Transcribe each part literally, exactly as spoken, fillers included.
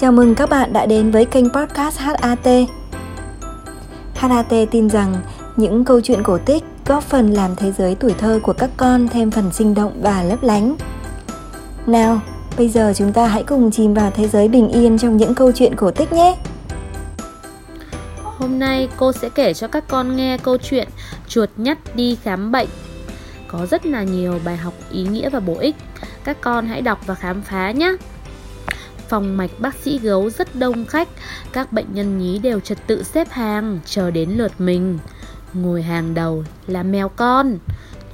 Chào mừng các bạn đã đến với kênh podcast hát a tê. hát a tê tin rằng những câu chuyện cổ tích góp phần làm thế giới tuổi thơ của các con thêm phần sinh động và lấp lánh. Nào, bây giờ chúng ta hãy cùng chìm vào thế giới bình yên trong những câu chuyện cổ tích nhé. Hôm nay cô sẽ kể cho các con nghe câu chuyện Chuột Nhắt Đi Khám Bệnh. Có rất là nhiều bài học ý nghĩa và bổ ích. Các con hãy đọc và khám phá nhé. Phòng mạch bác sĩ Gấu rất đông khách. Các bệnh nhân nhí đều trật tự xếp hàng chờ đến lượt mình. Ngồi hàng đầu là mèo con.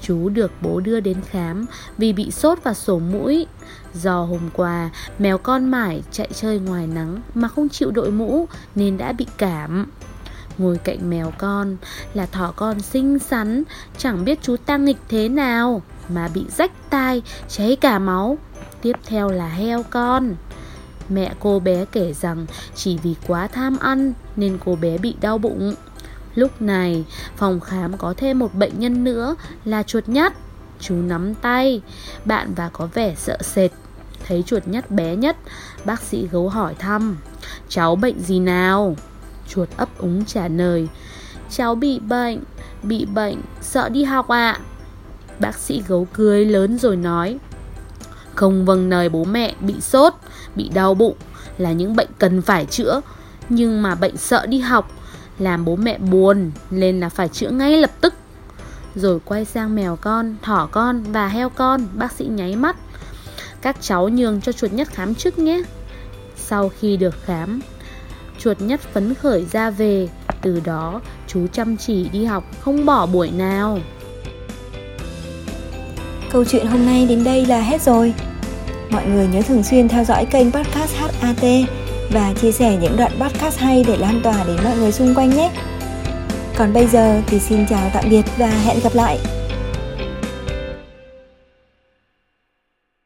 Chú được bố đưa đến khám vì bị sốt và sổ mũi. Do hôm qua mèo con mải chạy chơi ngoài nắng mà không chịu đội mũ nên đã bị cảm. Ngồi cạnh mèo con là thỏ con xinh xắn, chẳng biết chú ta nghịch thế nào mà bị rách tai, cháy cả máu. Tiếp theo là heo con. Mẹ cô bé kể rằng chỉ vì quá tham ăn nên cô bé bị đau bụng. Lúc này phòng khám có thêm một bệnh nhân nữa là chuột nhắt. Chú nắm tay bạn và có vẻ sợ sệt. Thấy chuột nhắt bé nhất, bác sĩ Gấu hỏi thăm: "Cháu bệnh gì nào?" Chuột ấp úng trả lời: "Cháu bị bệnh, bị bệnh, sợ đi học ạ." À. Bác sĩ Gấu cười lớn rồi nói: "Không vâng lời bố mẹ, bị sốt, bị đau bụng là những bệnh cần phải chữa. Nhưng mà bệnh sợ đi học làm bố mẹ buồn nên là phải chữa ngay lập tức." Rồi quay sang mèo con, thỏ con và heo con, bác sĩ nháy mắt: "Các cháu nhường cho chuột nhắt khám trước nhé." Sau khi được khám, chuột nhắt phấn khởi ra về. Từ đó chú chăm chỉ đi học, không bỏ buổi nào. Câu chuyện hôm nay đến đây là hết rồi. Mọi người nhớ thường xuyên theo dõi kênh podcast hát a tê và chia sẻ những đoạn podcast hay để lan tỏa đến mọi người xung quanh nhé. Còn bây giờ thì xin chào tạm biệt và hẹn gặp lại.